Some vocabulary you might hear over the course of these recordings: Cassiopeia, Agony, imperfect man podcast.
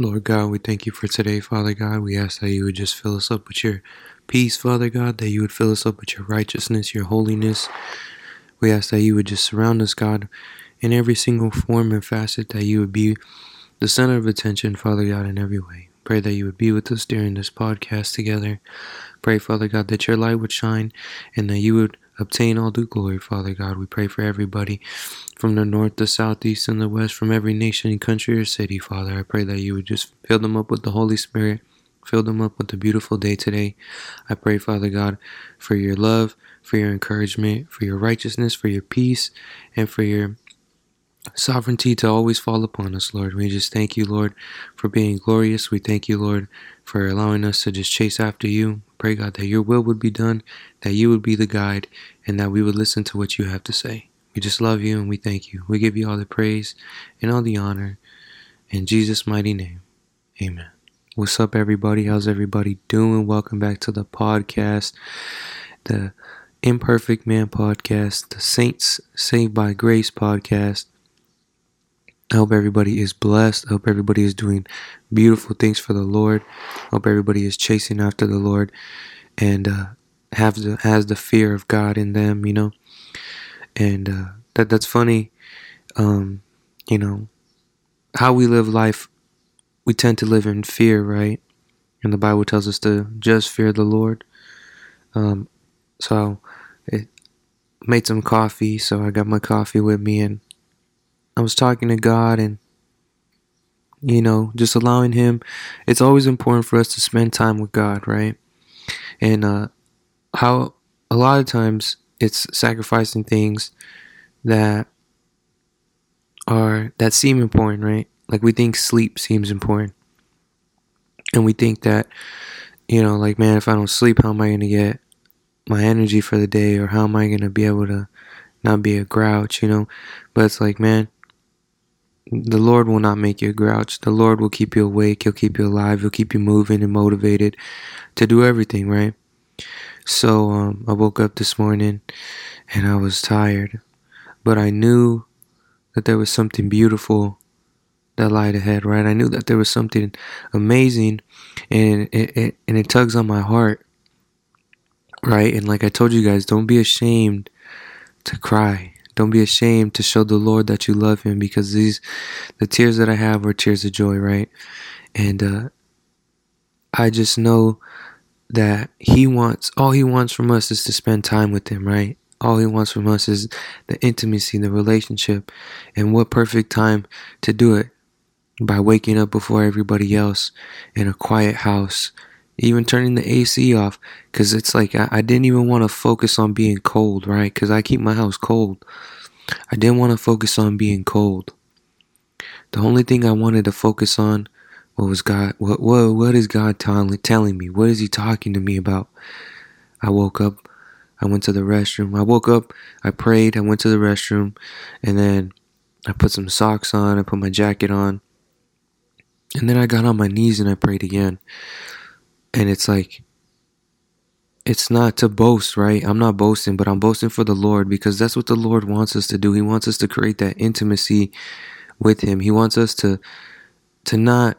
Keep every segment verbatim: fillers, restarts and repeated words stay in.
Lord God, we thank you for today, Father God. We ask that you would just fill us up with your peace, Father God, that you would fill us up with your righteousness, your holiness. We ask that you would just surround us, God, in every single form and facet, that you would be the center of attention, Father God, in every way. Pray that you would be with us during this podcast together. Pray, Father God, that your light would shine and that you would obtain all due glory, Father God. We pray for everybody from the north, the south, east, and the west, from every nation, country, or city, Father. I pray that you would just fill them up with the Holy Spirit. Fill them up with a beautiful day today. I pray, Father God, for your love, for your encouragement, for your righteousness, for your peace, and for your sovereignty to always fall upon us, Lord. We just thank you, Lord, for being glorious. We thank you, Lord, for allowing us to just chase after you. Pray, God, that your will would be done, that you would be the guide, and that we would listen to what you have to say. We just love you and we thank you. We give you all the praise and all the honor. In Jesus' mighty name, amen. What's up, everybody? How's everybody doing? Welcome back to the podcast, the Imperfect Man podcast, the Saints Saved by Grace podcast. I hope everybody is blessed. I hope everybody is doing beautiful things for the Lord. I hope everybody is chasing after the Lord and uh, have the, has the fear of God in them, you know. And uh, that that's funny, um, you know, how we live life, we tend to live in fear, right? And the Bible tells us to just fear the Lord. Um, so I made some coffee, so I got my coffee with me and I was talking to God and, you know, just allowing him. It's always important for us to spend time with God, right? And uh, how a lot of times it's sacrificing things that are that seem important, right? Like we think sleep seems important. And we think that, you know, like, man, if I don't sleep, how am I going to get my energy for the day? Or how am I going to be able to not be a grouch, you know? But it's like, man, the Lord will not make you a grouch. The Lord will keep you awake. He'll keep you alive. He'll keep you moving and motivated to do everything, right? So um, I woke up this morning and I was tired, but I knew that there was something beautiful that lied ahead, right? I knew that there was something amazing, and it, it and it tugs on my heart, right? And like I told you guys, don't be ashamed to cry. Don't be ashamed to show the Lord that you love him, because these, the tears that I have are tears of joy, right? And uh, I just know that he wants, all he wants from us is to spend time with him, right? All he wants from us is the intimacy, the relationship, and what perfect time to do it by waking up before everybody else in a quiet house, even turning the A C off, because it's like I, I didn't even want to focus on being cold, right? Because I keep my house cold. I didn't want to focus on being cold. The only thing I wanted to focus on what was God. What what what is God telling telling me? What is he talking to me about? I woke up. I went to the restroom. I woke up. I prayed. I went to the restroom, and then I put some socks on. I put my jacket on, and then I got on my knees and I prayed again. And it's like, it's not to boast, right? I'm not boasting, but I'm boasting for the Lord, because that's what the Lord wants us to do. He wants us to create that intimacy with him. He wants us to to not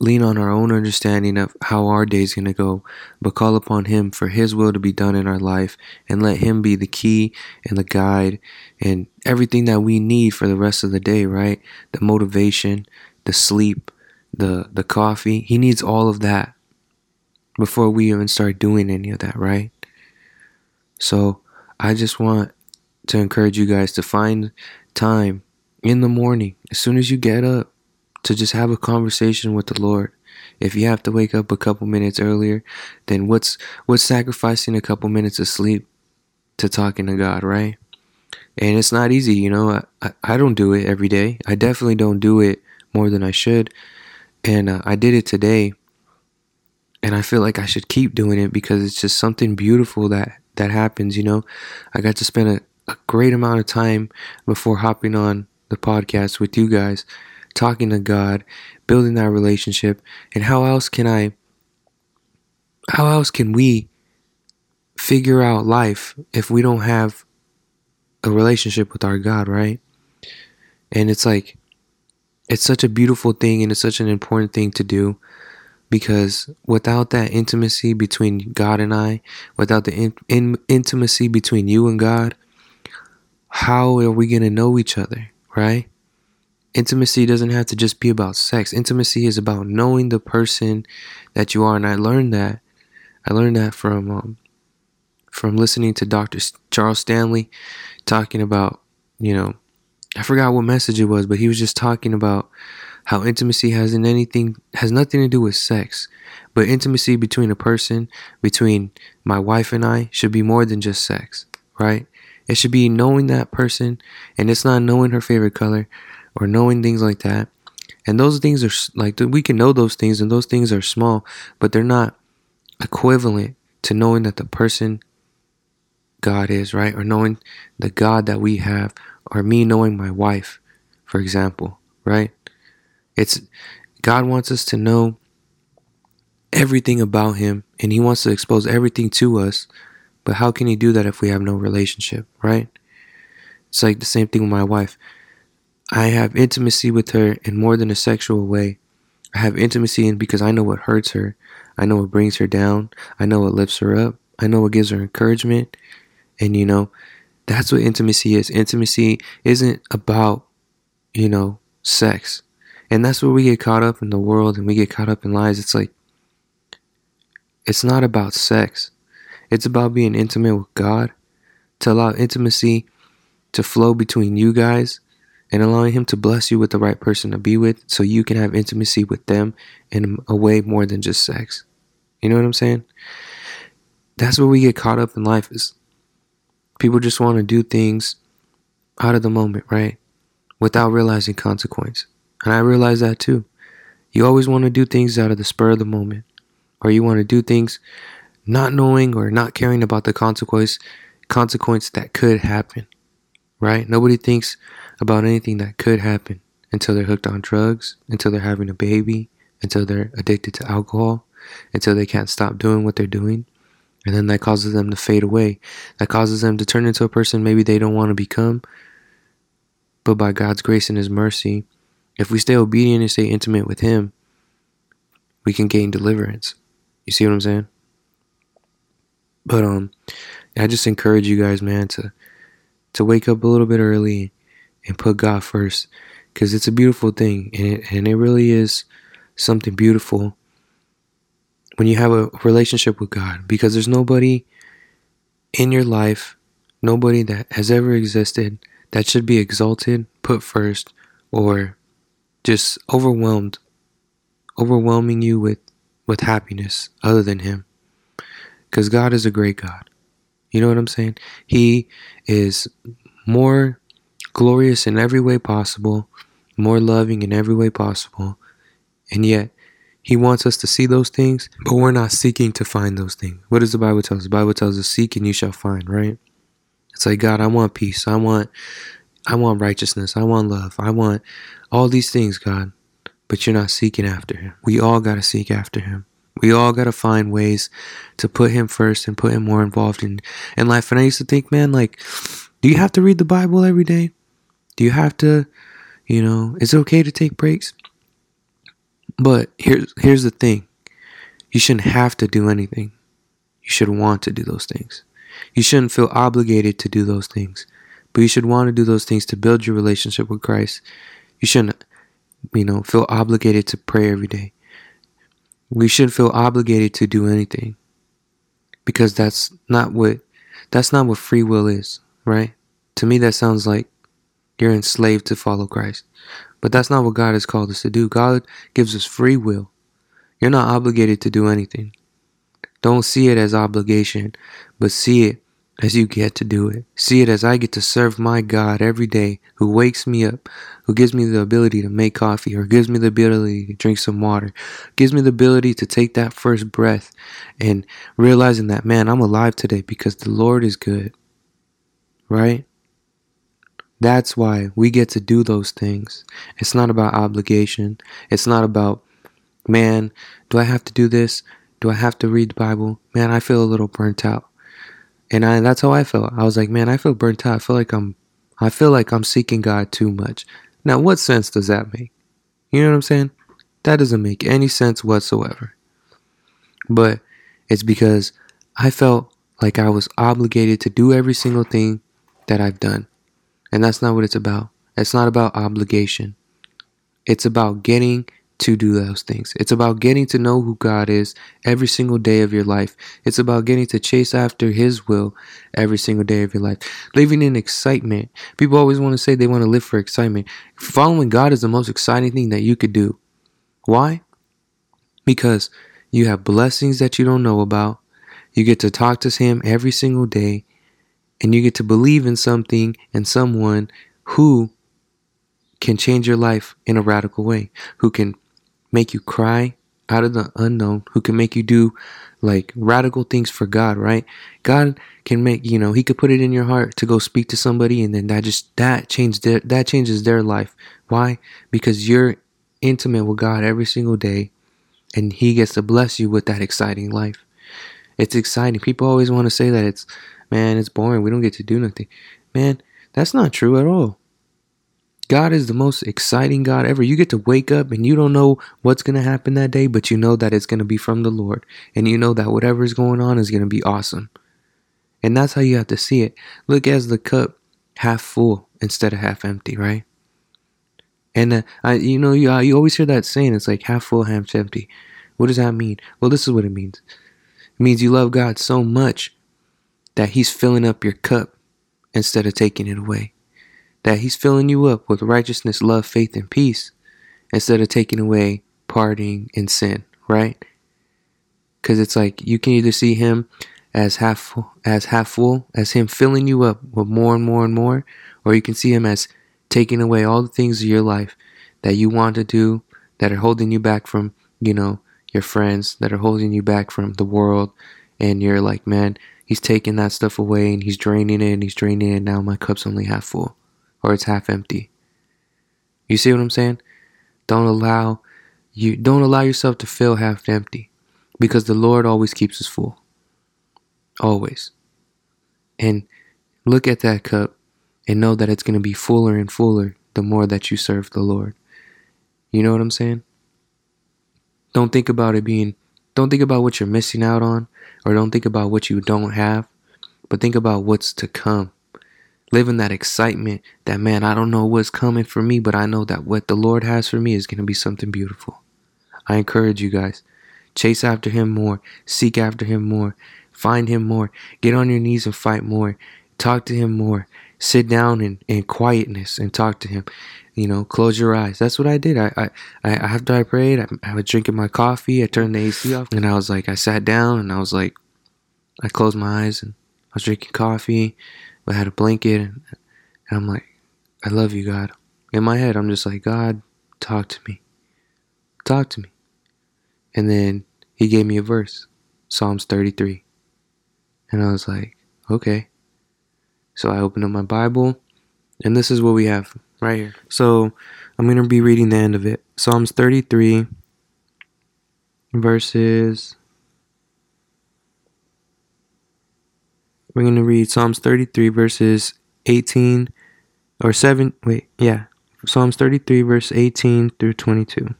lean on our own understanding of how our day's going to go, but call upon him for his will to be done in our life, and let him be the key and the guide and everything that we need for the rest of the day, right? The motivation, the sleep, the the coffee. He needs all of that before we even start doing any of that, right? So I just want to encourage you guys to find time in the morning, as soon as you get up, to just have a conversation with the Lord. If you have to wake up a couple minutes earlier, then what's what's sacrificing a couple minutes of sleep to talking to God, right? And it's not easy, you know. I, I, I don't do it every day. I definitely don't do it more than I should. And uh, I did it today. And I feel like I should keep doing it, because it's just something beautiful that, that happens, you know. I got to spend a, a great amount of time before hopping on the podcast with you guys, talking to God, building that relationship. And how else can I, how else can we figure out life if we don't have a relationship with our God, right? And it's like, it's such a beautiful thing, and it's such an important thing to do, because without that intimacy between God and I, without the in, in, intimacy between you and God, how are we going to know each other, right? Intimacy doesn't have to just be about sex. Intimacy is about knowing the person that you are, and I learned that. I learned that from um, from listening to Doctor Charles Stanley talking about, you know, I forgot what message it was, but he was just talking about how intimacy hasn't anything has nothing to do with sex, but intimacy between a person, between my wife and I, should be more than just sex, right? It should be knowing that person, and it's not knowing her favorite color or knowing things like that. And those things are like, we can know those things, and those things are small, but they're not equivalent to knowing that the person God is, right? Or knowing the God that we have, or me knowing my wife, for example, right? It's God wants us to know everything about him, and he wants to expose everything to us. But how can he do that if we have no relationship, right? It's like the same thing with my wife. I have intimacy with her in more than a sexual way. I have intimacy in because I know what hurts her. I know what brings her down. I know what lifts her up. I know what gives her encouragement. And, you know, that's what intimacy is. Intimacy isn't about, you know, sex. And that's where we get caught up in the world, and we get caught up in lies. It's like, it's not about sex. It's about being intimate with God, to allow intimacy to flow between you guys, and allowing him to bless you with the right person to be with, so you can have intimacy with them in a way more than just sex. You know what I'm saying? That's where we get caught up in life, is people just want to do things out of the moment, right? Without realizing consequence. And I realize that too. You always want to do things out of the spur of the moment, or you want to do things not knowing or not caring about the consequence consequence that could happen, right? Nobody thinks about anything that could happen until they're hooked on drugs, until they're having a baby, until they're addicted to alcohol, until they can't stop doing what they're doing. And then that causes them to fade away. That causes them to turn into a person maybe they don't want to become. But by God's grace and his mercy, if we stay obedient and stay intimate with him, we can gain deliverance. You see what I'm saying? But um, I just encourage you guys, man, to to wake up a little bit early and put God first, because it's a beautiful thing, and it, and it really is something beautiful when you have a relationship with God, because there's nobody in your life, nobody that has ever existed, that should be exalted, put first, or just overwhelmed, overwhelming you with, with happiness other than him. Because God is a great God. You know what I'm saying? He is more glorious in every way possible, more loving in every way possible. And yet, he wants us to see those things, but we're not seeking to find those things. What does the Bible tell us? The Bible tells us, seek and you shall find, right? It's like, God, I want peace. I want, I want righteousness. I want love. I want all these things, God. But you're not seeking after him. We all got to seek after him. We all got to find ways to put him first and put him more involved in, in life. And I used to think, man, like, do you have to read the Bible every day? Do you have to, you know, is it okay to take breaks? But here's here's the thing. You shouldn't have to do anything. You should want to do those things. You shouldn't feel obligated to do those things. But you should want to do those things to build your relationship with Christ. You shouldn't, you know, feel obligated to pray every day. We shouldn't feel obligated to do anything, because that's not what that's not what free will is, right? To me, that sounds like you're enslaved to follow Christ, but that's not what God has called us to do. God gives us free will. You're not obligated to do anything. Don't see it as obligation, but see it as you get to do it. See it as, I get to serve my God every day, who wakes me up, who gives me the ability to make coffee, or gives me the ability to drink some water, gives me the ability to take that first breath, and realizing that, man, I'm alive today because the Lord is good, right? That's why we get to do those things. It's not about obligation. It's not about, man, do I have to do this? Do I have to read the Bible? Man, I feel a little burnt out. And I, that's how I felt. I was like, man, I feel burnt out. I feel like I'm, I feel like I'm seeking God too much. Now, what sense does that make? You know what I'm saying? That doesn't make any sense whatsoever. But it's because I felt like I was obligated to do every single thing that I've done. And that's not what it's about. It's not about obligation. It's about getting to do those things. It's about getting to know who God is every single day of your life. It's about getting to chase after His will every single day of your life. Living in excitement. People always want to say they want to live for excitement. Following God is the most exciting thing that you could do. Why? Because you have blessings that you don't know about. You get to talk to Him every single day. And you get to believe in something and someone who can change your life in a radical way, who can make you cry out of the unknown, who can make you do like radical things for God, right? God can make, you know, He could put it in your heart to go speak to somebody, and then that just, that changed their, that changes their life. Why? Because you're intimate with God every single day, and He gets to bless you with that exciting life. It's exciting. People always want to say that it's, man, it's boring. We don't get to do nothing. Man, that's not true at all. God is the most exciting God ever. You get to wake up and you don't know what's going to happen that day, but you know that it's going to be from the Lord. And you know that whatever is going on is going to be awesome. And that's how you have to see it. Look as the cup half full instead of half empty, right? And uh, I, you know, you, uh, you always hear that saying, it's like half full, half empty. What does that mean? Well, this is what it means. It means you love God so much that He's filling up your cup instead of taking it away. That He's filling you up with righteousness, love, faith, and peace instead of taking away partying and sin, right? Because it's like you can either see Him as half full, as half full, as Him filling you up with more and more and more, or you can see Him as taking away all the things of your life that you want to do, that are holding you back from, you know, your friends, that are holding you back from the world, and you're like, man, He's taking that stuff away, and He's draining it, and He's draining it, and now my cup's only half full. Or it's half empty. You see what I'm saying? Don't allow you don't allow yourself to feel half empty, because the Lord always keeps us full. Always. And look at that cup and know that it's going to be fuller and fuller the more that you serve the Lord. You know what I'm saying? Don't think about it being don't think about what you're missing out on, or don't think about what you don't have, but think about what's to come. Live in that excitement that, man, I don't know what's coming for me, but I know that what the Lord has for me is going to be something beautiful. I encourage you guys, chase after Him more, seek after Him more, find Him more, get on your knees and fight more, talk to Him more, sit down in, in quietness and talk to Him. You know, close your eyes. That's what I did. I, I, I after I prayed, I, I was drinking my coffee, I turned the A C off, and I was like, I sat down and I was like, I closed my eyes and I was drinking coffee. I had a blanket, and I'm like, I love you, God. In my head, I'm just like, God, talk to me. Talk to me. And then He gave me a verse, Psalms thirty-three. And I was like, okay. So I opened up my Bible, and this is what we have right here. So I'm going to be reading the end of it. Psalms thirty-three, verses... We're going to read Psalms thirty-three verses eighteen or seven. Wait, yeah. Psalms thirty-three verse eighteen through twenty-two.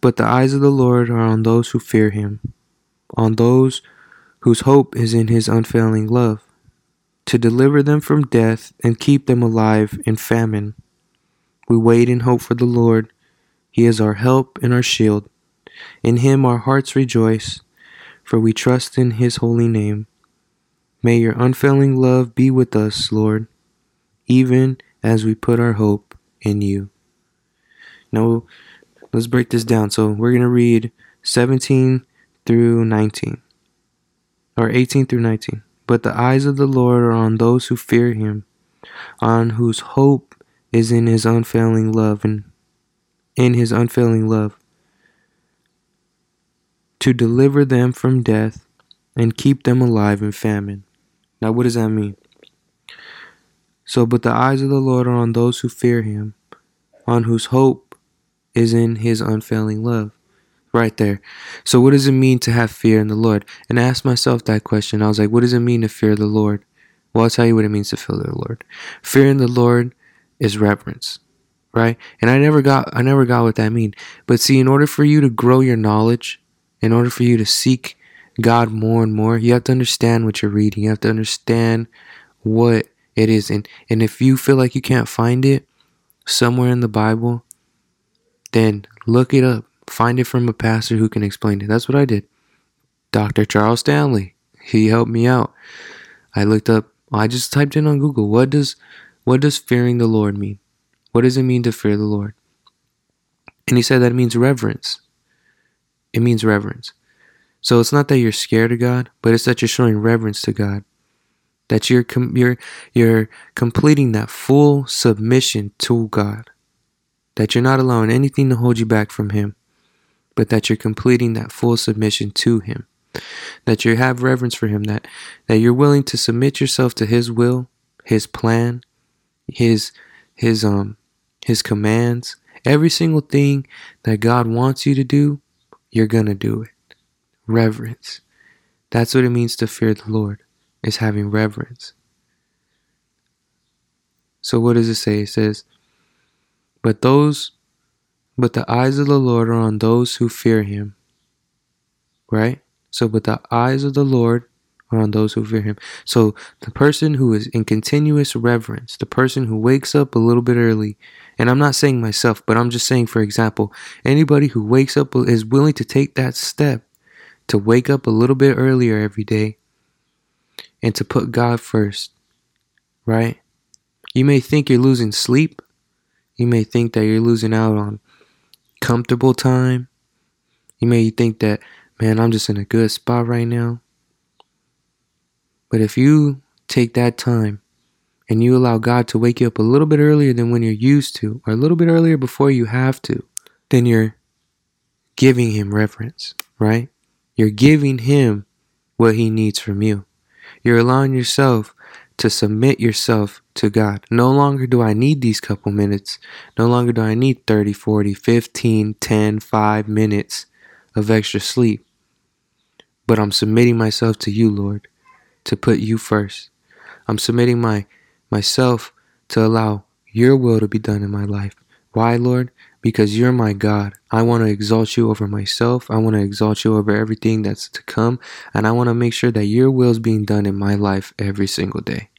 But the eyes of the Lord are on those who fear Him, on those whose hope is in His unfailing love, to deliver them from death and keep them alive in famine. We wait and hope for the Lord. He is our help and our shield. In Him our hearts rejoice, for we trust in His holy name. May your unfailing love be with us, Lord, even as we put our hope in you. Now, let's break this down. So we're going to read seventeen through nineteen, or eighteen through nineteen. But the eyes of the Lord are on those who fear Him, on whose hope is in His unfailing love, and in His unfailing love, to deliver them from death and keep them alive in famine. Now, what does that mean? So, but the eyes of the Lord are on those who fear Him, on whose hope is in His unfailing love. Right there. So, what does it mean to have fear in the Lord? And I asked myself that question. I was like, what does it mean to fear the Lord? Well, I'll tell you what it means to fear the Lord. Fear in the Lord is reverence. right? And I never got, I never got what that mean. But see, in order for you to grow your knowledge, in order for you to seek God more and more, you have to understand what you're reading. You have to understand what it is. And, and if you feel like you can't find it somewhere in the Bible, then look it up. Find it from a pastor who can explain it. That's what I did. Doctor Charles Stanley. He helped me out. I looked up, I just typed in on Google, what does what does fearing the Lord mean? What does it mean to fear the Lord? And he said that it means reverence. It means reverence. So it's not that you're scared of God, but it's that you're showing reverence to God. That you're com- you're you're completing that full submission to God. That you're not allowing anything to hold you back from Him, but that you're completing that full submission to Him. That you have reverence for Him, that that you're willing to submit yourself to His will, His plan, His His um His commands. Every single thing that God wants you to do, you're gonna do it. Reverence. That's what it means to fear the Lord, is having reverence. So what does it say? It says, But those but the eyes of the Lord are on those who fear Him. Right? So, but the eyes of the Lord are on those who fear Him. So, the person who is in continuous reverence, the person who wakes up a little bit early, and I'm not saying myself, but I'm just saying, for example, anybody who wakes up is willing to take that step to wake up a little bit earlier every day and to put God first, right? You may think you're losing sleep. You may think that you're losing out on comfortable time. You may think that, man, I'm just in a good spot right now. But if you take that time and you allow God to wake you up a little bit earlier than when you're used to, or a little bit earlier before you have to, then you're giving Him reverence, right? You're giving Him what He needs from you. You're allowing yourself to submit yourself to God. No longer do I need these couple minutes. No longer do I need thirty, forty, fifteen, ten, five minutes of extra sleep. But I'm submitting myself to You, Lord, to put You first. I'm submitting my myself to allow Your will to be done in my life. Why, Lord? Because You're my God. I want to exalt You over myself. I want to exalt You over everything that's to come. And I want to make sure that Your will is being done in my life every single day.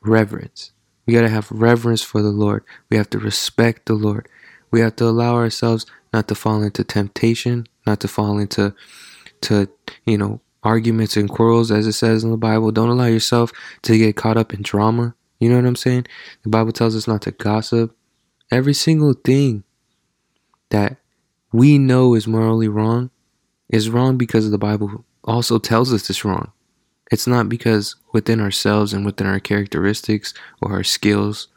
Reverence. We got to have reverence for the Lord. We have to respect the Lord. We have to allow ourselves not to fall into temptation, not to fall into, to, you know, arguments and quarrels, as it says in the Bible. Don't allow yourself to get caught up in drama. You know what I'm saying? The Bible tells us not to gossip. Every single thing that we know is morally wrong is wrong because the Bible also tells us it's wrong. It's not because within ourselves and within our characteristics or our skills,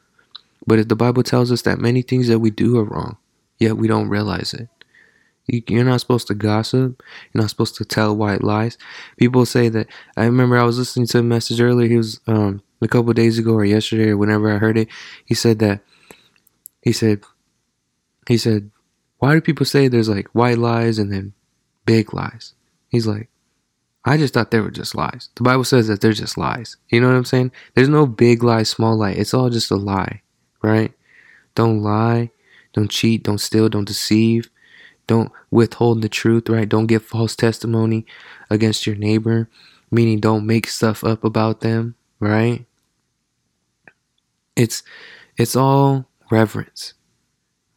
but if the Bible tells us that many things that we do are wrong, yet we don't realize it. You're not supposed to gossip. You're not supposed to tell white lies. People say that. I remember I was listening to a message earlier. He was um, a couple of days ago or yesterday or whenever I heard it. He said that. He said. He said, why do people say there's like white lies and then big lies? He's like, I just thought they were just lies. The Bible says that they're just lies. You know what I'm saying? There's no big lie, small lie. It's all just a lie, right? Don't lie. Don't cheat. Don't steal. Don't deceive. Don't withhold the truth, right? Don't give false testimony against your neighbor, meaning don't make stuff up about them, right? It's it's all reverence.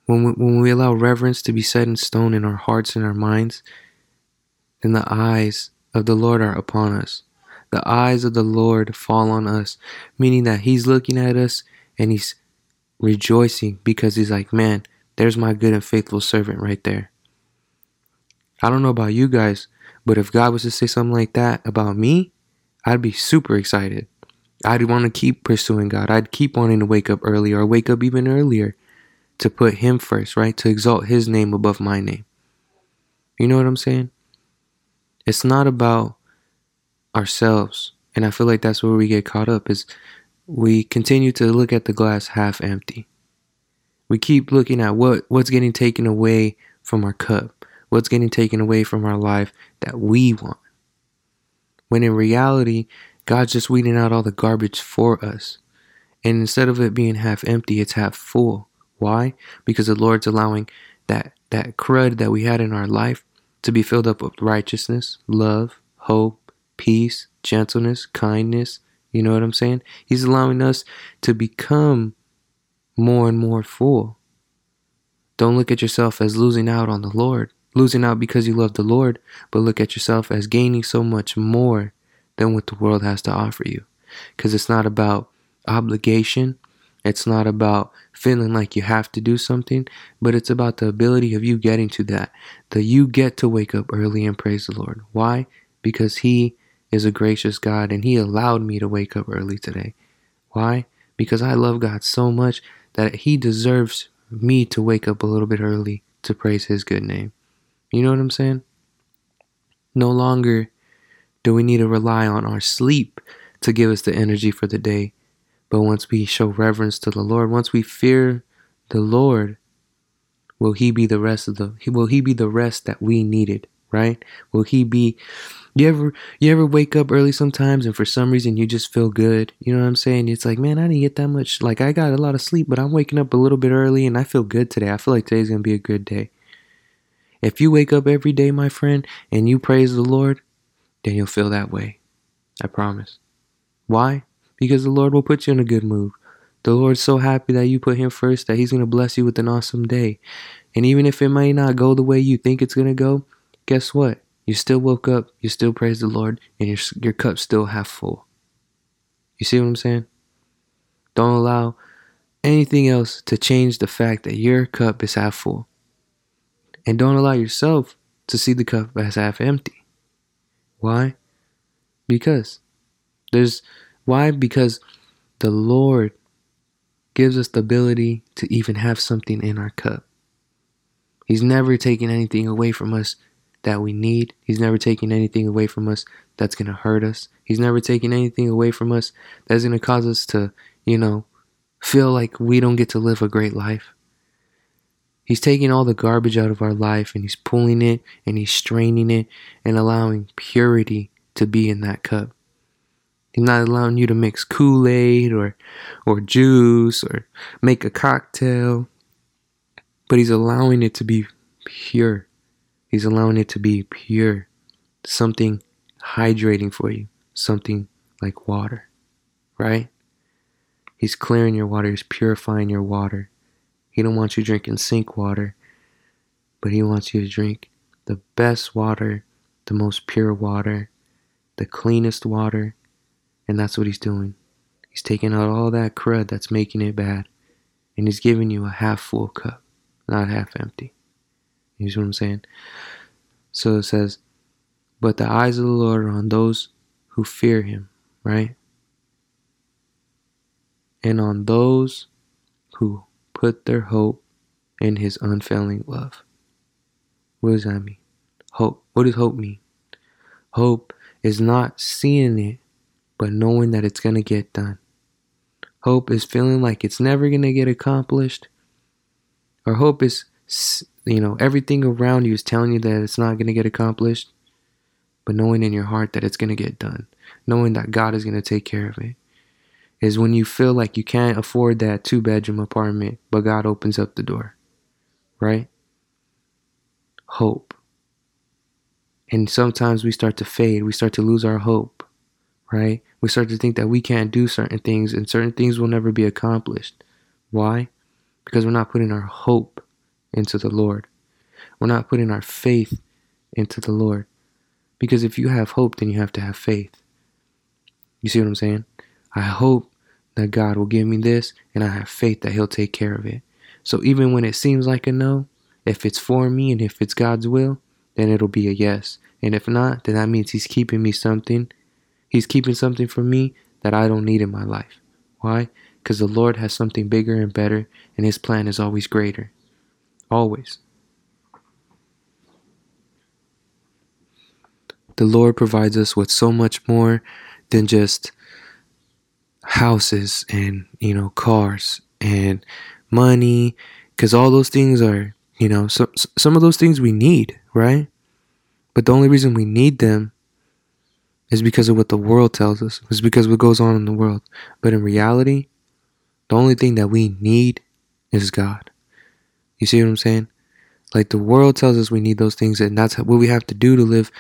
When we, when we allow reverence to be set in stone in our hearts and our minds, then the eyes of the Lord are upon us. The eyes of the Lord fall on us, meaning that He's looking at us and He's rejoicing because He's like, man, there's my good and faithful servant right there. I don't know about you guys, but if God was to say something like that about me, I'd be super excited. I'd want to keep pursuing God. I'd keep wanting to wake up earlier or wake up even earlier to put Him first, right? To exalt His name above my name. You know what I'm saying? It's not about ourselves. And I feel like that's where we get caught up, is we continue to look at the glass half empty. We keep looking at what, what's getting taken away from our cup. What's getting taken away from our life that we want. When in reality, God's just weeding out all the garbage for us. And instead of it being half empty, it's half full. Why? Because the Lord's allowing that, that crud that we had in our life to be filled up with righteousness, love, hope, peace, gentleness, kindness. You know what I'm saying? He's allowing us to become more and more full. Don't look at yourself as losing out on the Lord, losing out because you love the Lord, but look at yourself as gaining so much more than what the world has to offer you. Because it's not about obligation. It's not about feeling like you have to do something, but it's about the ability of you getting to that, that you get to wake up early and praise the Lord. Why? Because He is a gracious God, and He allowed me to wake up early today. Why? Because I love God so much that He deserves me to wake up a little bit early to praise His good name. You know what I'm saying? No longer do we need to rely on our sleep to give us the energy for the day. But once we show reverence to the Lord, once we fear the Lord, will He be the rest of the will He be the rest that we needed, right? Will He be you ever you ever wake up early sometimes and for some reason you just feel good? You know what I'm saying? It's like, man, I didn't get that much, like I got a lot of sleep, but I'm waking up a little bit early and I feel good today. I feel like today's gonna be a good day. If you wake up every day, my friend, and you praise the Lord, then you'll feel that way. I promise. Why? Because the Lord will put you in a good mood. The Lord's so happy that you put Him first that He's going to bless you with an awesome day. And even if it may not go the way you think it's going to go, guess what? You still woke up, you still praise the Lord, and your, your cup's still half full. You see what I'm saying? Don't allow anything else to change the fact that your cup is half full. And don't allow yourself to see the cup as half empty. Why? Because there's... Why? Because the Lord gives us the ability to even have something in our cup. He's never taking anything away from us that we need. He's never taking anything away from us that's going to hurt us. He's never taking anything away from us that's going to cause us to, you know, feel like we don't get to live a great life. He's taking all the garbage out of our life and He's pulling it and He's straining it and allowing purity to be in that cup. He's not allowing you to mix Kool-Aid or or juice or make a cocktail. But He's allowing it to be pure. He's allowing it to be pure. Something hydrating for you. Something like water. Right? He's clearing your water. He's purifying your water. He don't want you drinking sink water. But He wants you to drink the best water, the most pure water, the cleanest water. And that's what He's doing. He's taking out all that crud that's making it bad. And He's giving you a half full cup, not half empty. You see what I'm saying? So it says, but the eyes of the Lord are on those who fear Him, right? And on those who put their hope in His unfailing love. What does that mean? Hope. What does hope mean? Hope is not seeing it, but knowing that it's going to get done. Hope is feeling like it's never going to get accomplished. Or hope is, you know, everything around you is telling you that it's not going to get accomplished. But knowing in your heart that it's going to get done. Knowing that God is going to take care of it. Is when you feel like you can't afford that two-bedroom apartment, but God opens up the door. Right? Hope. And sometimes we start to fade. We start to lose our hope. Right? We start to think that we can't do certain things and certain things will never be accomplished. Why? Because we're not putting our hope into the Lord. We're not putting our faith into the Lord. Because if you have hope, then you have to have faith. You see what I'm saying? I hope that God will give me this and I have faith that He'll take care of it. So even when it seems like a no, if it's for me and if it's God's will, then it'll be a yes. And if not, then that means He's keeping me something. He's keeping something from me that I don't need in my life. Why? Because the Lord has something bigger and better, and His plan is always greater. Always. The Lord provides us with so much more than just houses and, you know, cars and money. Because all those things are, you know, so, some of those things we need, right? But the only reason we need them is because of what the world tells us. It's because of what goes on in the world. But in reality, The only thing that we need is God. You see what I'm saying? Like, the world tells us we need those things, and that's what we have to do to live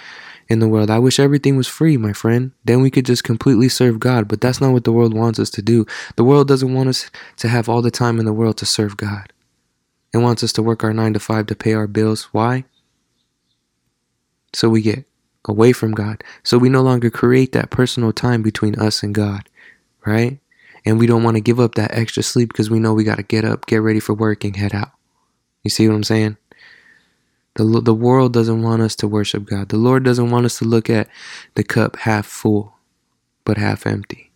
in the world. I wish everything was free, my friend. Then we could just completely serve God, but that's not what the world wants us to do. The world doesn't want us to have all the time in the world to serve God. It wants us to work our nine to five to pay our bills. Why? So we get away from God. So we no longer create that personal time between us and God, right? And we don't want to give up that extra sleep because we know we got to get up, get ready for work, and head out. You see what I'm saying? The the world doesn't want us to worship God. The Lord doesn't want us to look at the cup half full, but half empty.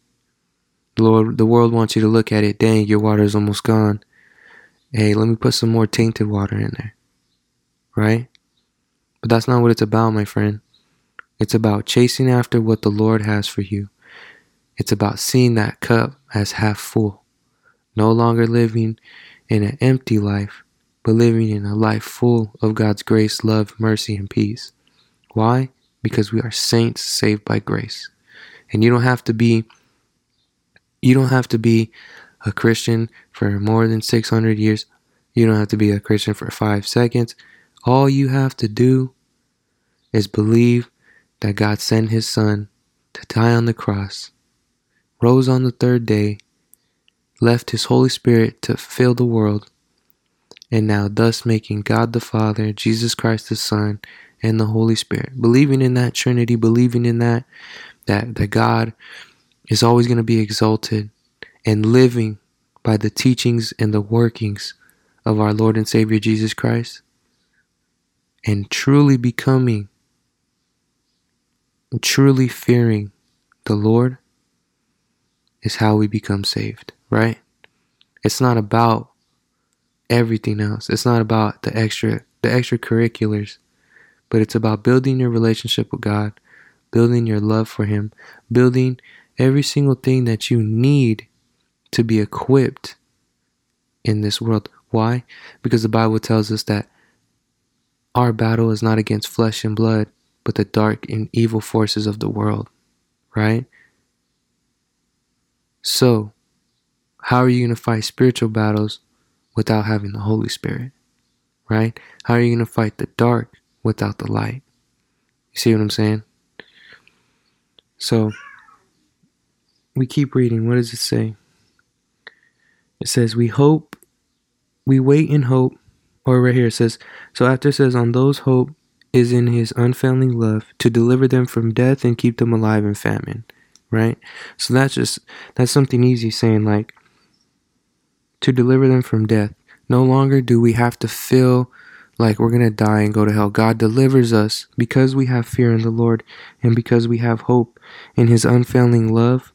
The Lord, the world wants you to look at it, dang, your water is almost gone. Hey, let me put some more tainted water in there, right? But that's not what it's about, my friend. It's about chasing after what the Lord has for you. It's about seeing that cup as half full, no longer living in an empty life, but living in a life full of God's grace, love, mercy, and peace. Why? Because we are saints saved by grace. And you don't have to be, you don't have to be a Christian for more than six hundred years. You don't have to be a Christian for five seconds. All you have to do is believe that God sent his son to die on the cross, rose on the third day, left his Holy Spirit to fill the world, and now thus making God the Father, Jesus Christ the Son, and the Holy Spirit. Believing in that Trinity, believing in that, that, that God is always going to be exalted, and living by the teachings and the workings of our Lord and Savior Jesus Christ, and truly becoming, truly fearing the Lord is how we become saved, right? It's not about everything else. It's not about the extra, the extracurriculars, but it's about building your relationship with God, building your love for him, building every single thing that you need to be equipped in this world. Why? Because the Bible tells us that our battle is not against flesh and blood, but the dark and evil forces of the world, right? So, how are you going to fight spiritual battles without having the Holy Spirit, right? How are you going to fight the dark without the light? You see what I'm saying? So, we keep reading. What does it say? It says, we hope, we wait in hope, or right here it says, so after it says, on those hope is in his unfailing love to deliver them from death and keep them alive in famine, right? So that's just, that's something easy saying, like, to deliver them from death. No longer do we have to feel like we're going to die and go to hell. God delivers us because we have fear in the Lord and because we have hope in his unfailing love,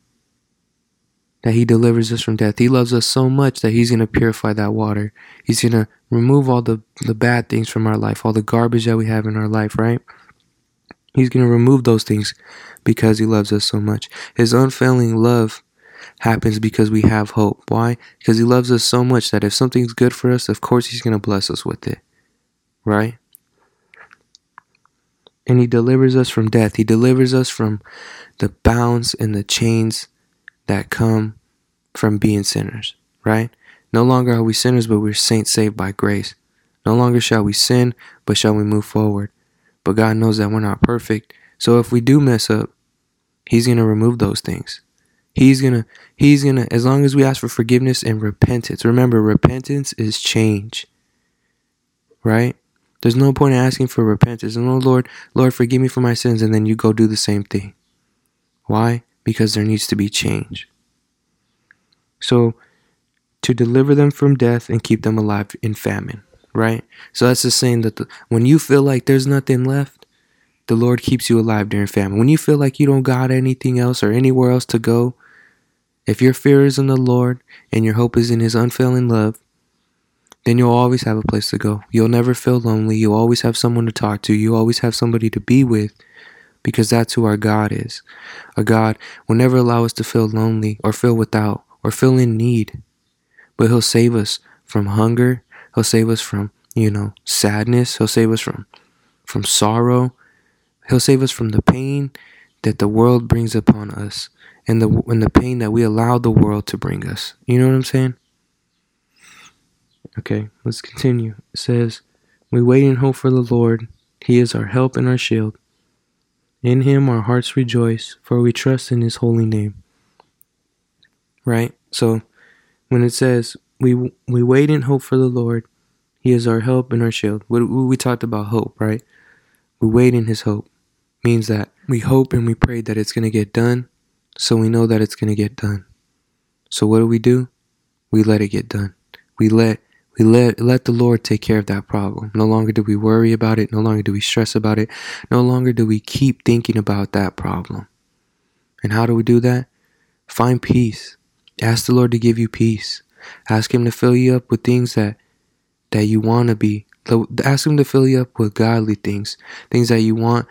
that he delivers us from death. He loves us so much that he's going to purify that water. He's going to remove all the, the bad things from our life, all the garbage that we have in our life, right? He's going to remove those things because he loves us so much. His unfailing love happens because we have hope. Why? Because he loves us so much that if something's good for us, of course he's going to bless us with it, right? And he delivers us from death. He delivers us from the bounds and the chains that come from being sinners, right? No longer are we sinners, but we're saints saved by grace. No longer shall we sin, but shall we move forward. But God knows that we're not perfect. So if we do mess up, he's going to remove those things. He's going to, he's going to, as long as we ask for forgiveness and repentance. Remember, repentance is change, right? There's no point in asking for repentance. And oh, Lord, Lord, forgive me for my sins. And then you go do the same thing. Why? Because there needs to be change. So, to deliver them from death and keep them alive in famine, right? So that's just saying that the, when you feel like there's nothing left, the Lord keeps you alive during famine. When you feel like you don't got anything else or anywhere else to go, if your fear is in the Lord and your hope is in his unfailing love, then you'll always have a place to go. You'll never feel lonely. You'll always have someone to talk to. You'll always have somebody to be with, because that's who our God is. Our God will never allow us to feel lonely or feel without or feel in need, but he'll save us from hunger. He'll save us from, you know, sadness. He'll save us from, from sorrow. He'll save us from the pain that the world brings upon us and the and the pain that we allow the world to bring us. You know what I'm saying? Okay, let's continue. It says, we wait and hope for the Lord. He is our help and our shield. In him our hearts rejoice, for we trust in his holy name. Right? So, when it says, we we wait and hope for the Lord, he is our help and our shield. We, we talked about hope, right? We wait in his hope. Means that we hope and we pray that it's going to get done, so we know that it's going to get done. So what do we do? We let it get done. We let we let let the Lord take care of that problem. No longer do we worry about it. No longer do we stress about it. No longer do we keep thinking about that problem. And how do we do that? Find peace. Ask the Lord to give you peace. Ask him to fill you up with things that that you want to be. Ask him to fill you up with godly things, things that you want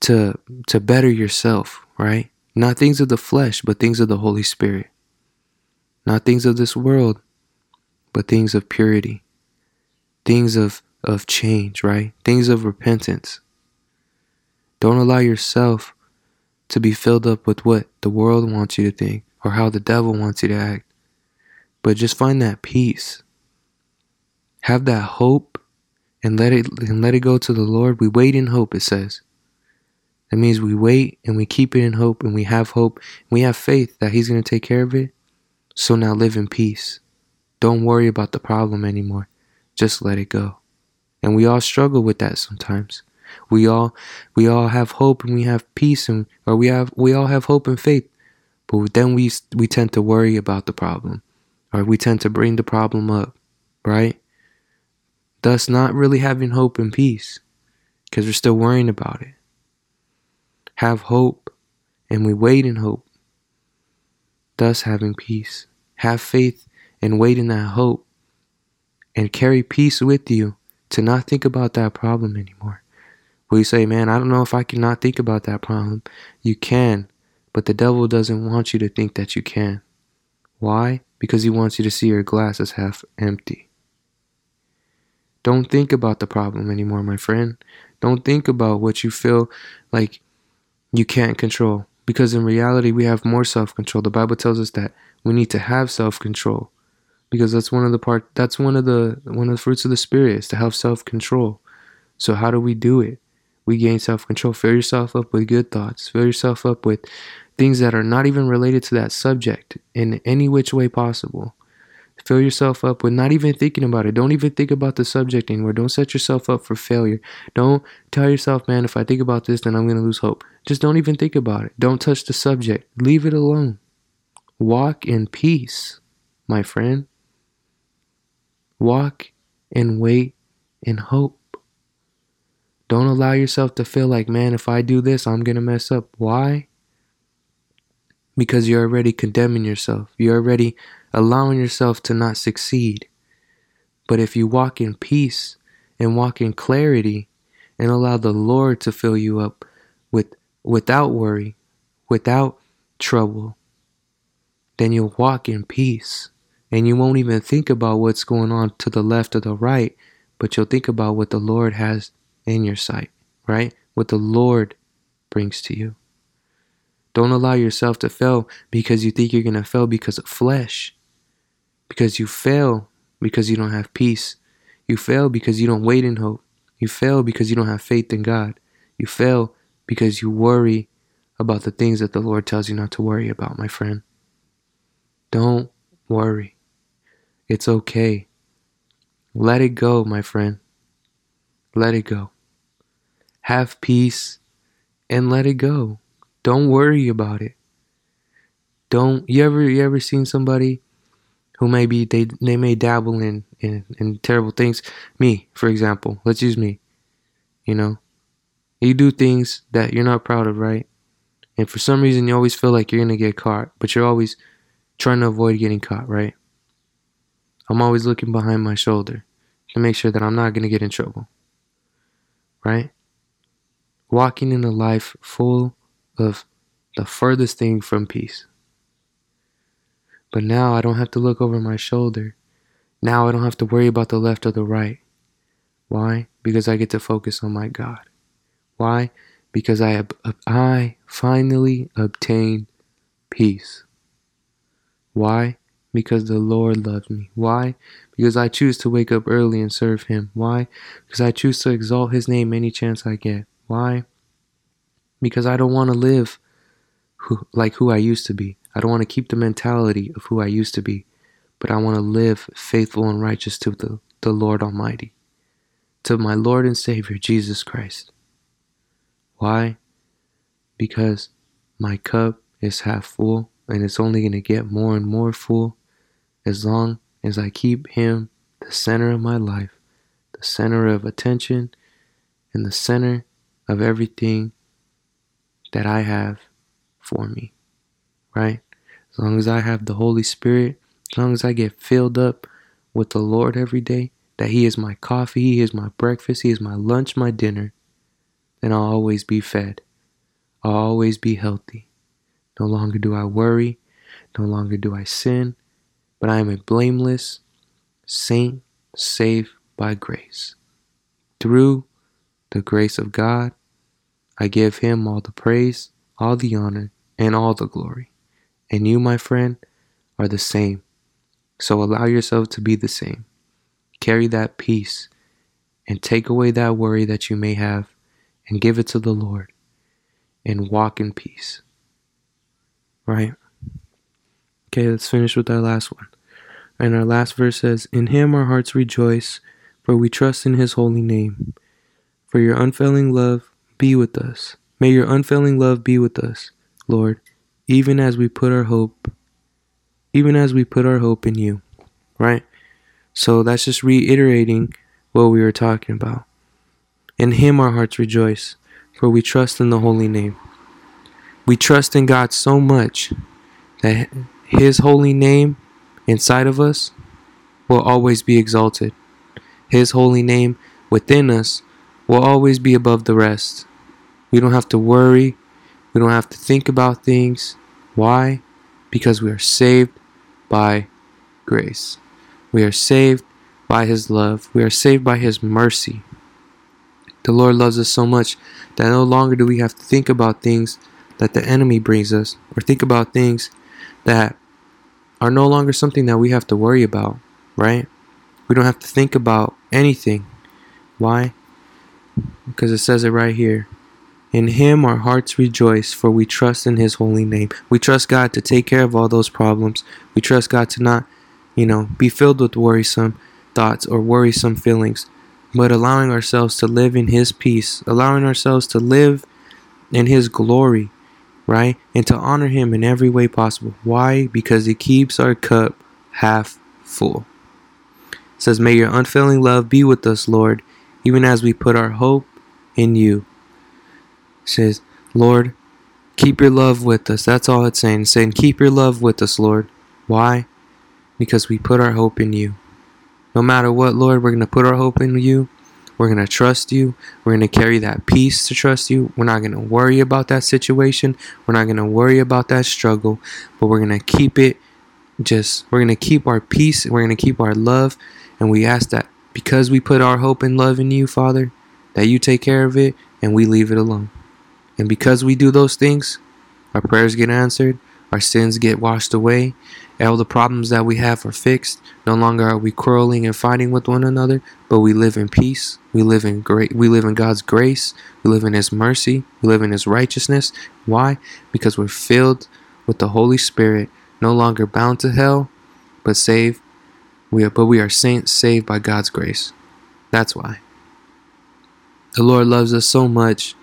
to to better yourself, right? Not things of the flesh, but things of the Holy Spirit. Not things of this world, but things of purity, things of, of change, right? Things of repentance. Don't allow yourself to be filled up with what the world wants you to think or how the devil wants you to act, but just find that peace. Have that hope and let it and let it go to the Lord. We wait in hope, it says. That means we wait and we keep it in hope and we have hope. And we have faith that he's going to take care of it. So now live in peace. Don't worry about the problem anymore. Just let it go. And we all struggle with that sometimes. We all we all have hope and we have peace and or we have we all have hope and faith. But then we we tend to worry about the problem, or we tend to bring the problem up, right? Thus not really having hope and peace because we're still worrying about it. Have hope, and we wait in hope, thus having peace. Have faith and wait in that hope, and carry peace with you to not think about that problem anymore. Well, you say, man, I don't know if I can not think about that problem. You can, but the devil doesn't want you to think that you can. Why? Because he wants you to see your glass as half empty. Don't think about the problem anymore, my friend. Don't think about what you feel like you can't control, because in reality we have more self-control. The Bible tells us that we need to have self-control, because that's one of the part that's one of the one of the fruits of the Spirit is to have self-control. So how do we do it? We gain self-control. Fill yourself up with good thoughts. Fill yourself up with things that are not even related to that subject in any which way possible. Fill yourself up with not even thinking about it. Don't even think about the subject anymore. Don't set yourself up for failure. Don't tell yourself, man, if I think about this, then I'm going to lose hope. Just don't even think about it. Don't touch the subject. Leave it alone. Walk in peace, my friend. Walk and wait and hope. Don't allow yourself to feel like, man, if I do this, I'm going to mess up. Why? Because you're already condemning yourself. You're already allowing yourself to not succeed. But if you walk in peace and walk in clarity and allow the Lord to fill you up with without worry, without trouble, then you'll walk in peace. And you won't even think about what's going on to the left or the right, but you'll think about what the Lord has in your sight, right? What the Lord brings to you. Don't allow yourself to fail because you think you're going to fail because of flesh. Because you fail because you don't have peace. You fail because you don't wait in hope. You fail because you don't have faith in God. You fail because you worry about the things that the Lord tells you not to worry about, my friend. Don't worry. It's okay. Let it go, my friend. Let it go. Have peace and let it go. Don't worry about it. Don't you ever you ever seen somebody who maybe they they may dabble in, in in terrible things? Me, for example. Let's use me. You know, you do things that you're not proud of, right? And for some reason, you always feel like you're gonna get caught, but you're always trying to avoid getting caught, right? I'm always looking behind my shoulder to make sure that I'm not gonna get in trouble, right? Walking in a life full of the furthest thing from peace. But now I don't have to look over my shoulder. Now I don't have to worry about the left or the right. Why? Because I get to focus on my God. Why? because I, ab- I finally obtain peace. Why? Because the Lord loves me. Why? Because I choose to wake up early and serve Him. Why? Because I choose to exalt His name any chance I get. Why? Because I don't want to live who, like who I used to be. I don't want to keep the mentality of who I used to be, but I want to live faithful and righteous to the, the Lord Almighty, to my Lord and Savior, Jesus Christ. Why? Because my cup is half full, and it's only going to get more and more full as long as I keep Him the center of my life, the center of attention, and the center of everything that I have for me, right? As long as I have the Holy Spirit, as long as I get filled up with the Lord every day, that He is my coffee, He is my breakfast, He is my lunch, my dinner, then I'll always be fed. I'll always be healthy. No longer do I worry, no longer do I sin, but I am a blameless saint saved by grace. Through the grace of God, I give Him all the praise, all the honor, and all the glory. And you, my friend, are the same. So allow yourself to be the same. Carry that peace and take away that worry that you may have and give it to the Lord and walk in peace. Right? Okay, let's finish with our last one. And our last verse says, "In Him our hearts rejoice, for we trust in His holy name. For your unfailing love be with us. May your unfailing love be with us, Lord, even as we put our hope, even as we put our hope in You." Right? So that's just reiterating what we were talking about. In Him our hearts rejoice, for we trust in the holy name. We trust in God so much that His holy name inside of us will always be exalted. His holy name within us will always be above the rest. We don't have to worry. We don't have to think about things. Why? Because we are saved by grace. We are saved by His love. We are saved by His mercy. The Lord loves us so much that no longer do we have to think about things that the enemy brings us, or think about things that are no longer something that we have to worry about, right? We don't have to think about anything. Why? Because it says it right here. In Him our hearts rejoice, for we trust in His holy name. We trust God to take care of all those problems. We trust God to not, you know, be filled with worrisome thoughts or worrisome feelings, but allowing ourselves to live in His peace, allowing ourselves to live in His glory, right? And to honor Him in every way possible. Why? Because He keeps our cup half full. It says, "May your unfailing love be with us, Lord, even as we put our hope in You." It says, Lord, keep your love with us. That's all it's saying. It's saying, keep your love with us, Lord. Why? Because we put our hope in You. No matter what, Lord, we're going to put our hope in You. We're going to trust You. We're going to carry that peace to trust You. We're not going to worry about that situation. We're not going to worry about that struggle. But we're going to keep it just, we're going to keep our peace. We're going to keep our love. And we ask that because we put our hope and love in You, Father, that You take care of it and we leave it alone. And because we do those things, our prayers get answered. Our sins get washed away. All the problems that we have are fixed. No longer are we quarreling and fighting with one another, but we live in peace. We live in great. We live in God's grace. We live in His mercy. We live in His righteousness. Why? Because we're filled with the Holy Spirit, no longer bound to hell, but saved. We are, but we are saints saved by God's grace. That's why. The Lord loves us so much,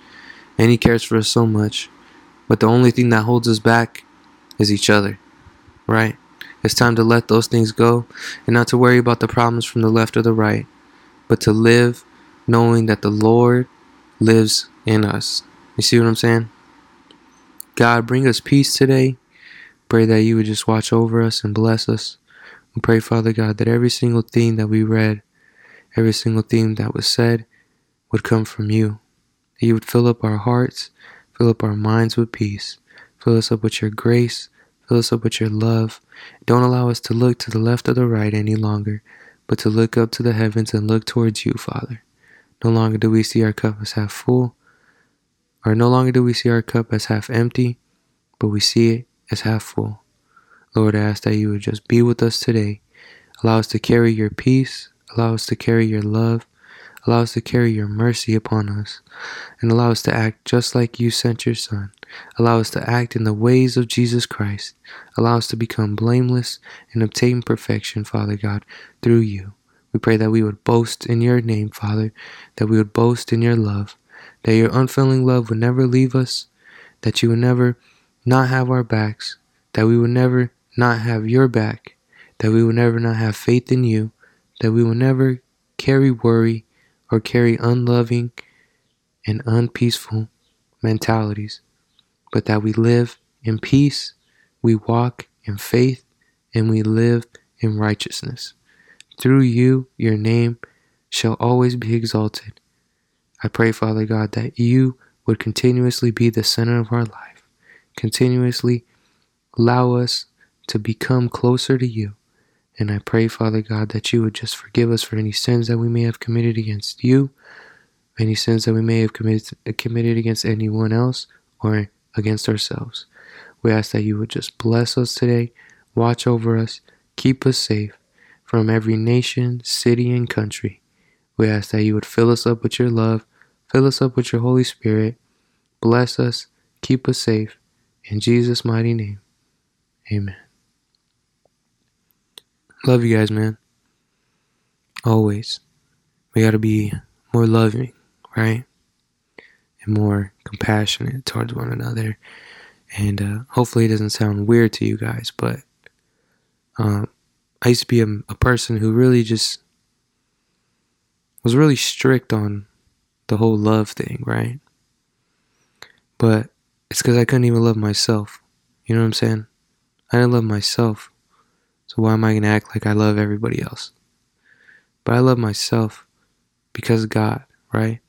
and He cares for us so much. But the only thing that holds us back is each other, right? It's time to let those things go and not to worry about the problems from the left or the right, but to live knowing that the Lord lives in us. You see what I'm saying? God, bring us peace today. Pray that You would just watch over us and bless us. We pray, Father God, that every single thing that we read, every single thing that was said would come from You. That You would fill up our hearts, fill up our minds with peace. Fill us up with Your grace. Fill us up with Your love. Don't allow us to look to the left or the right any longer, but to look up to the heavens and look towards You, Father. No longer do we see our cup as half full. For no longer do we see our cup as half empty, but we see it as half full. Lord, I ask that you would just be with us today. Allow us to carry your peace. Allow us to carry your love. Allow us to carry your mercy upon us. And allow us to act just like you sent your Son. Allow us to act in the ways of Jesus Christ. Allow us to become blameless and obtain perfection, Father God, through you. We pray that we would boast in your name, Father, that we would boast in your love, that your unfailing love would never leave us, that you would never not have our backs, that we would never not have your back, that we would never not have faith in you, that we would never carry worry or carry unloving and unpeaceful mentalities, but that we live in peace, we walk in faith, and we live in righteousness. Through you, your name shall always be exalted. I pray, Father God, that you would continuously be the center of our life. Continuously allow us to become closer to you. And I pray, Father God, that you would just forgive us for any sins that we may have committed against you, any sins that we may have committed, committed against anyone else or against ourselves. We ask that you would just bless us today, watch over us, keep us safe from every nation, city, and country. We ask that you would fill us up with your love, fill us up with your Holy Spirit, bless us, keep us safe. In Jesus' mighty name, amen. Love you guys, man. Always. We got to be more loving, right? And more compassionate towards one another. And uh, hopefully it doesn't sound weird to you guys, but um, I used to be a, a person who really just was really strict on the whole love thing, right? But it's because I couldn't even love myself. You know what I'm saying? I didn't love myself. So why am I going to act like I love everybody else? But I love myself because of God, right?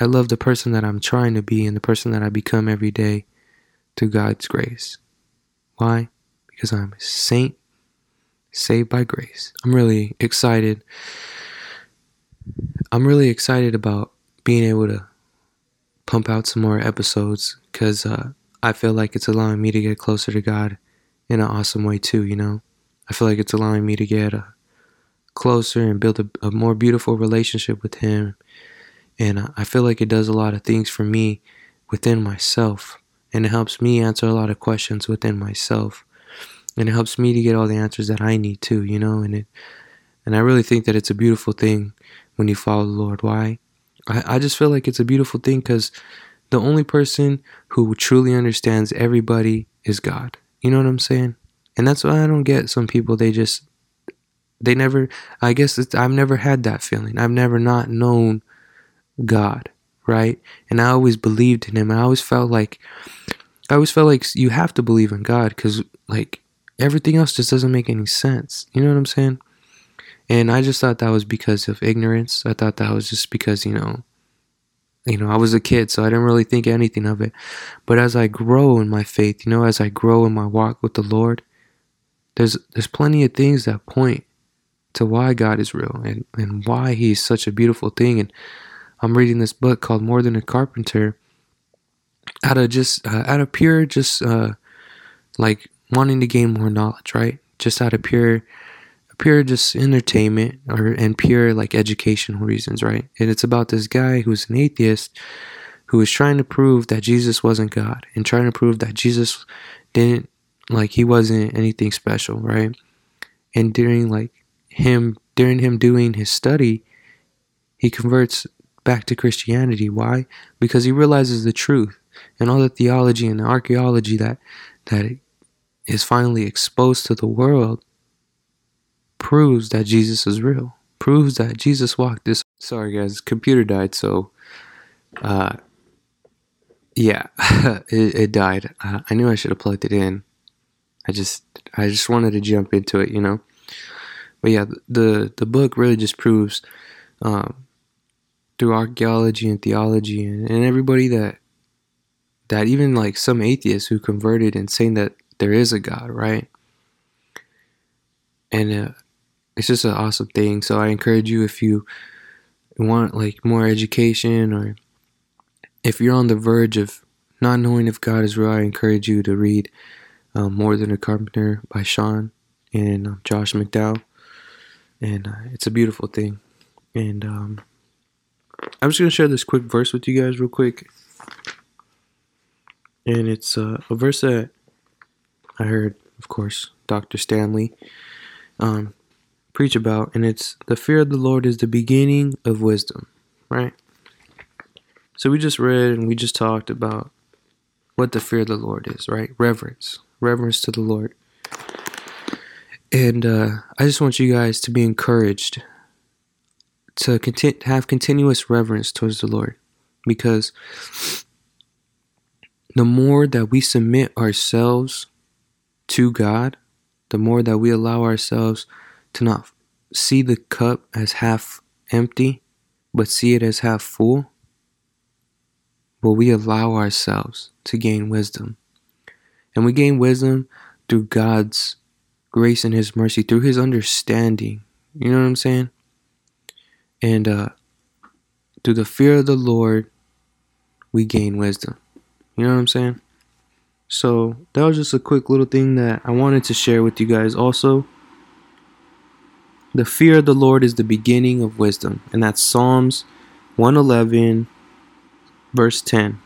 I love the person that I'm trying to be and the person that I become every day through God's grace. Why? Because I'm a saint saved by grace. I'm really excited. I'm really excited about being able to pump out some more episodes because uh, I feel like it's allowing me to get closer to God in an awesome way too, you know? I feel like it's allowing me to get uh, closer and build a, a more beautiful relationship with Him. And uh, I feel like it does a lot of things for me within myself. And it helps me answer a lot of questions within myself. And it helps me to get all the answers that I need too, you know? And it, and I really think that it's a beautiful thing when you follow the Lord. Why? I just feel like it's a beautiful thing because the only person who truly understands everybody is God. You know what I'm saying? And that's why I don't get some people. They just, they never, I guess it's, I've never had that feeling. I've never not known God, right? And I always believed in Him. I always felt like, I always felt like you have to believe in God because like everything else just doesn't make any sense. You know what I'm saying? And I just thought that was because of ignorance. I thought that was just because, you know, you know, I was a kid, so I didn't really think anything of it. But as I grow in my faith, you know, as I grow in my walk with the Lord, there's there's plenty of things that point to why God is real and, and why He's such a beautiful thing. And I'm reading this book called More Than a Carpenter out of just, uh, out of pure just, uh, like, wanting to gain more knowledge, right? Just out of pure... pure just entertainment or and pure like educational reasons, right? And it's about this guy who's an atheist who was trying to prove that Jesus wasn't God and trying to prove that Jesus didn't, like, he wasn't anything special, right? And during like him during him doing his study, he converts back to Christianity. Why? Because he realizes the truth and all the theology and the archaeology that that is finally exposed to the world proves that Jesus is real, proves that Jesus walked this. Sorry guys, computer died, so uh yeah it, it died. uh, I knew I should have plugged it in. I just I just wanted to jump into it, you know. But yeah, the the book really just proves um through archaeology and theology and, and everybody that that even like some atheists who converted and saying that there is a God, right? And uh, it's just an awesome thing. So I encourage you, if you want like more education or if you're on the verge of not knowing if God is real, I encourage you to read um, More Than a Carpenter by Sean and uh, Josh McDowell. And uh, it's a beautiful thing. And um, I'm just going to share this quick verse with you guys real quick. And it's uh, a verse that I heard, of course, Doctor Stanley um, preach about. And it's, the fear of the Lord is the beginning of wisdom, right? So we just read and we just talked about what the fear of the Lord is, right? Reverence. Reverence to the Lord. And uh, I just want you guys to be encouraged to content- have continuous reverence towards the Lord. Because the more that we submit ourselves to God, the more that we allow ourselves to not see the cup as half empty, but see it as half full, will we allow ourselves to gain wisdom. And we gain wisdom through God's grace and his mercy, through his understanding. You know what I'm saying? And uh, through the fear of the Lord, we gain wisdom. You know what I'm saying? So that was just a quick little thing that I wanted to share with you guys. Also, the fear of the Lord is the beginning of wisdom. And that's Psalms one eleven, verse ten.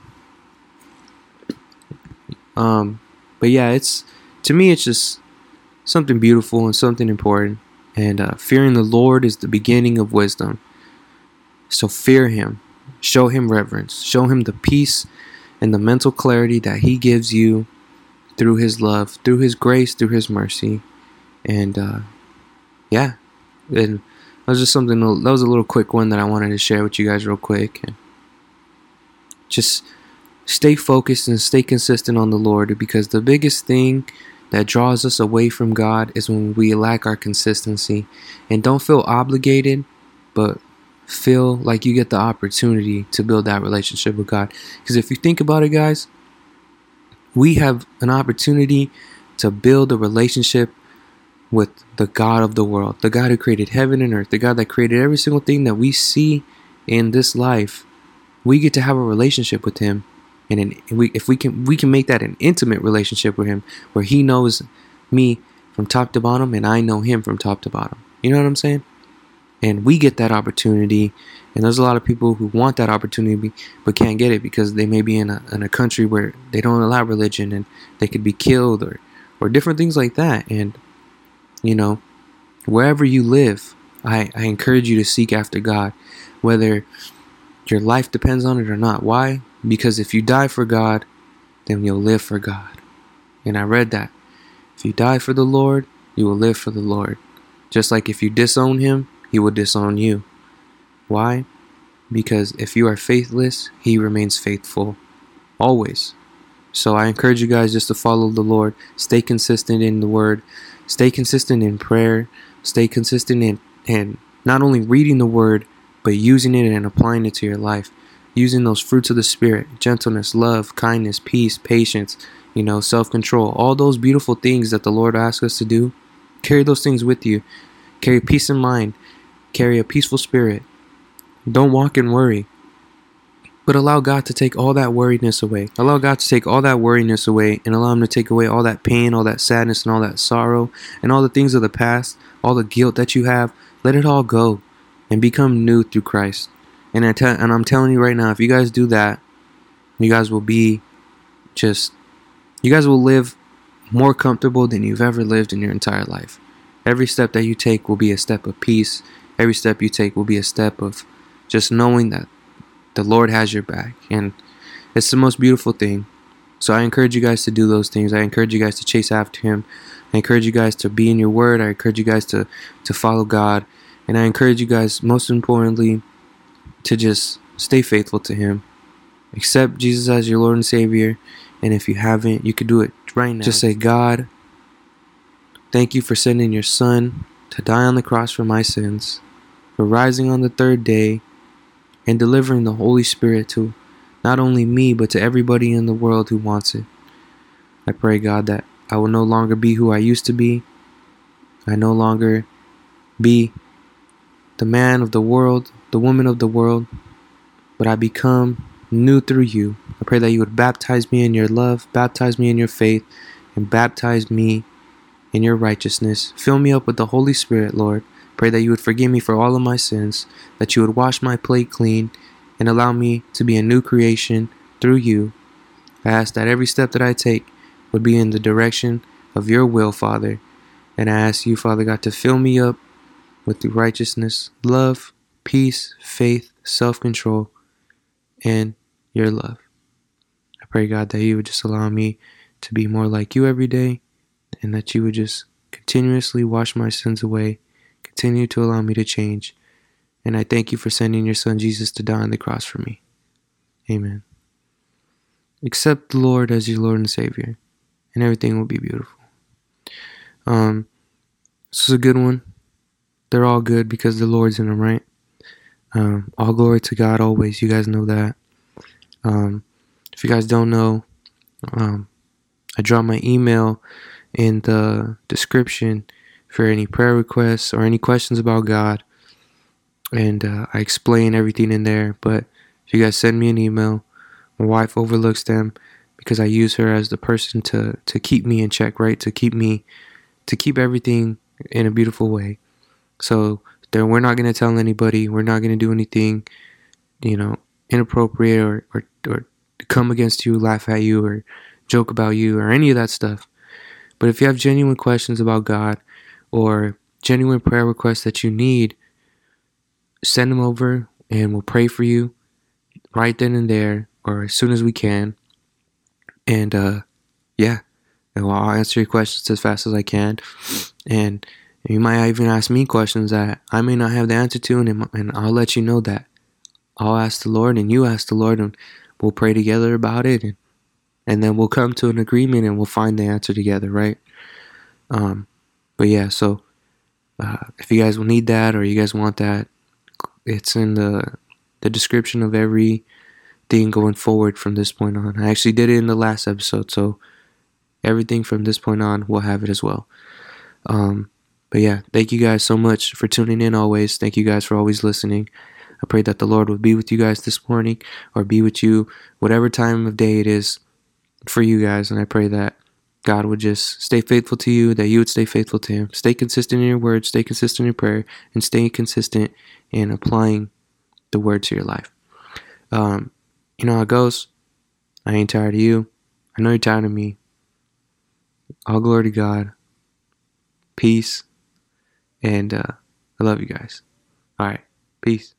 Um, but yeah, it's, to me, it's just something beautiful and something important. And uh, fearing the Lord is the beginning of wisdom. So fear him. Show him reverence. Show him the peace and the mental clarity that he gives you through his love, through his grace, through his mercy. And uh, yeah, and that was just something, that was a little quick one that I wanted to share with you guys real quick. And just stay focused and stay consistent on the Lord, because the biggest thing that draws us away from God is when we lack our consistency. And don't feel obligated, but feel like you get the opportunity to build that relationship with God. Because if you think about it, guys, we have an opportunity to build a relationship with the God of the world, the God who created heaven and earth, the God that created every single thing that we see in this life. We get to have a relationship with him. And in, we, if we can, we can make that an intimate relationship with him, where he knows me from top to bottom and I know him from top to bottom. You know what I'm saying? And we get that opportunity. And there's a lot of people who want that opportunity but can't get it because they may be in a, in a country where they don't allow religion and they could be killed or, or different things like that. And, you know, wherever you live, I, I encourage you to seek after God, whether your life depends on it or not. Why? Because if you die for God, then you'll live for God. And I read that. If you die for the Lord, you will live for the Lord. Just like if you disown him, he will disown you. Why? Because if you are faithless, he remains faithful always. So I encourage you guys just to follow the Lord. Stay consistent in the word. Stay consistent in prayer. Stay consistent in, in not only reading the word, but using it and applying it to your life. Using those fruits of the Spirit, gentleness, love, kindness, peace, patience, you know, self-control. All those beautiful things that the Lord asks us to do, carry those things with you. Carry peace in mind. Carry a peaceful spirit. Don't walk in worry. But allow God to take all that worriedness away. Allow God to take all that worriedness away and allow him to take away all that pain, all that sadness, and all that sorrow, and all the things of the past, all the guilt that you have. Let it all go and become new through Christ. And, I te- and I'm telling you right now, if you guys do that, you guys will be just, you guys will live more comfortable than you've ever lived in your entire life. Every step that you take will be a step of peace. Every step you take will be a step of just knowing that the Lord has your back. And it's the most beautiful thing. So I encourage you guys to do those things. I encourage you guys to chase after him. I encourage you guys to be in your word. I encourage you guys to, to follow God. And I encourage you guys, most importantly, to just stay faithful to him. Accept Jesus as your Lord and Savior. And if you haven't, you could do it right now. Just say, God, thank you for sending your Son to die on the cross for my sins, for rising on the third day, and delivering the Holy Spirit to not only me, but to everybody in the world who wants it. I pray, God, that I will no longer be who I used to be. I no longer be the man of the world, the woman of the world, but I become new through you. I pray that you would baptize me in your love, baptize me in your faith, and baptize me in your righteousness. Fill me up with the Holy Spirit, Lord. Pray that you would forgive me for all of my sins, that you would wash my plate clean, and allow me to be a new creation through you. I ask that every step that I take would be in the direction of your will, Father. And I ask you, Father God, to fill me up with righteousness, love, peace, faith, self-control, and your love. I pray, God, that you would just allow me to be more like you every day, and that you would just continuously wash my sins away, continue to allow me to change. And I thank you for sending your son Jesus to die on the cross for me. Amen. Accept the Lord as your Lord and Savior, and everything will be beautiful. Um, this is a good one. They're all good because the Lord's in them, right? Um, all glory to God always. You guys know that. Um, if you guys don't know, um, I drop my email in the description for any prayer requests or any questions about God. And uh, I explain everything in there. But if you guys send me an email, my wife overlooks them because I use her as the person to, to keep me in check, right? To keep me, to keep everything in a beautiful way. So there, we're not going to tell anybody. We're not going to do anything, you know, inappropriate or, or, or come against you, laugh at you, or joke about you, or any of that stuff. But if you have genuine questions about God or genuine prayer requests that you need, send them over and we'll pray for you right then and there, or as soon as we can. And uh, yeah, and I'll answer your questions as fast as I can. And you might even ask me questions that I may not have the answer to, and, and I'll let you know that. I'll ask the Lord, and you ask the Lord, and we'll pray together about it, and, and then we'll come to an agreement, and we'll find the answer together, right? Um, but yeah, so uh, if you guys will need that, or you guys want that, it's in the the description of every thing going forward from this point on. I actually did it in the last episode, so everything from this point on will have it as well. Um, but yeah, thank you guys so much for tuning in always. Thank you guys for always listening. I pray that the Lord will be with you guys this morning, or be with you whatever time of day it is for you guys. And I pray that God would just stay faithful to you, that you would stay faithful to him. Stay consistent in your word, stay consistent in prayer, and stay consistent in applying the word to your life. Um, you know how it goes. I ain't tired of you. I know you're tired of me. All glory to God. Peace. And uh, I love you guys. All right. Peace.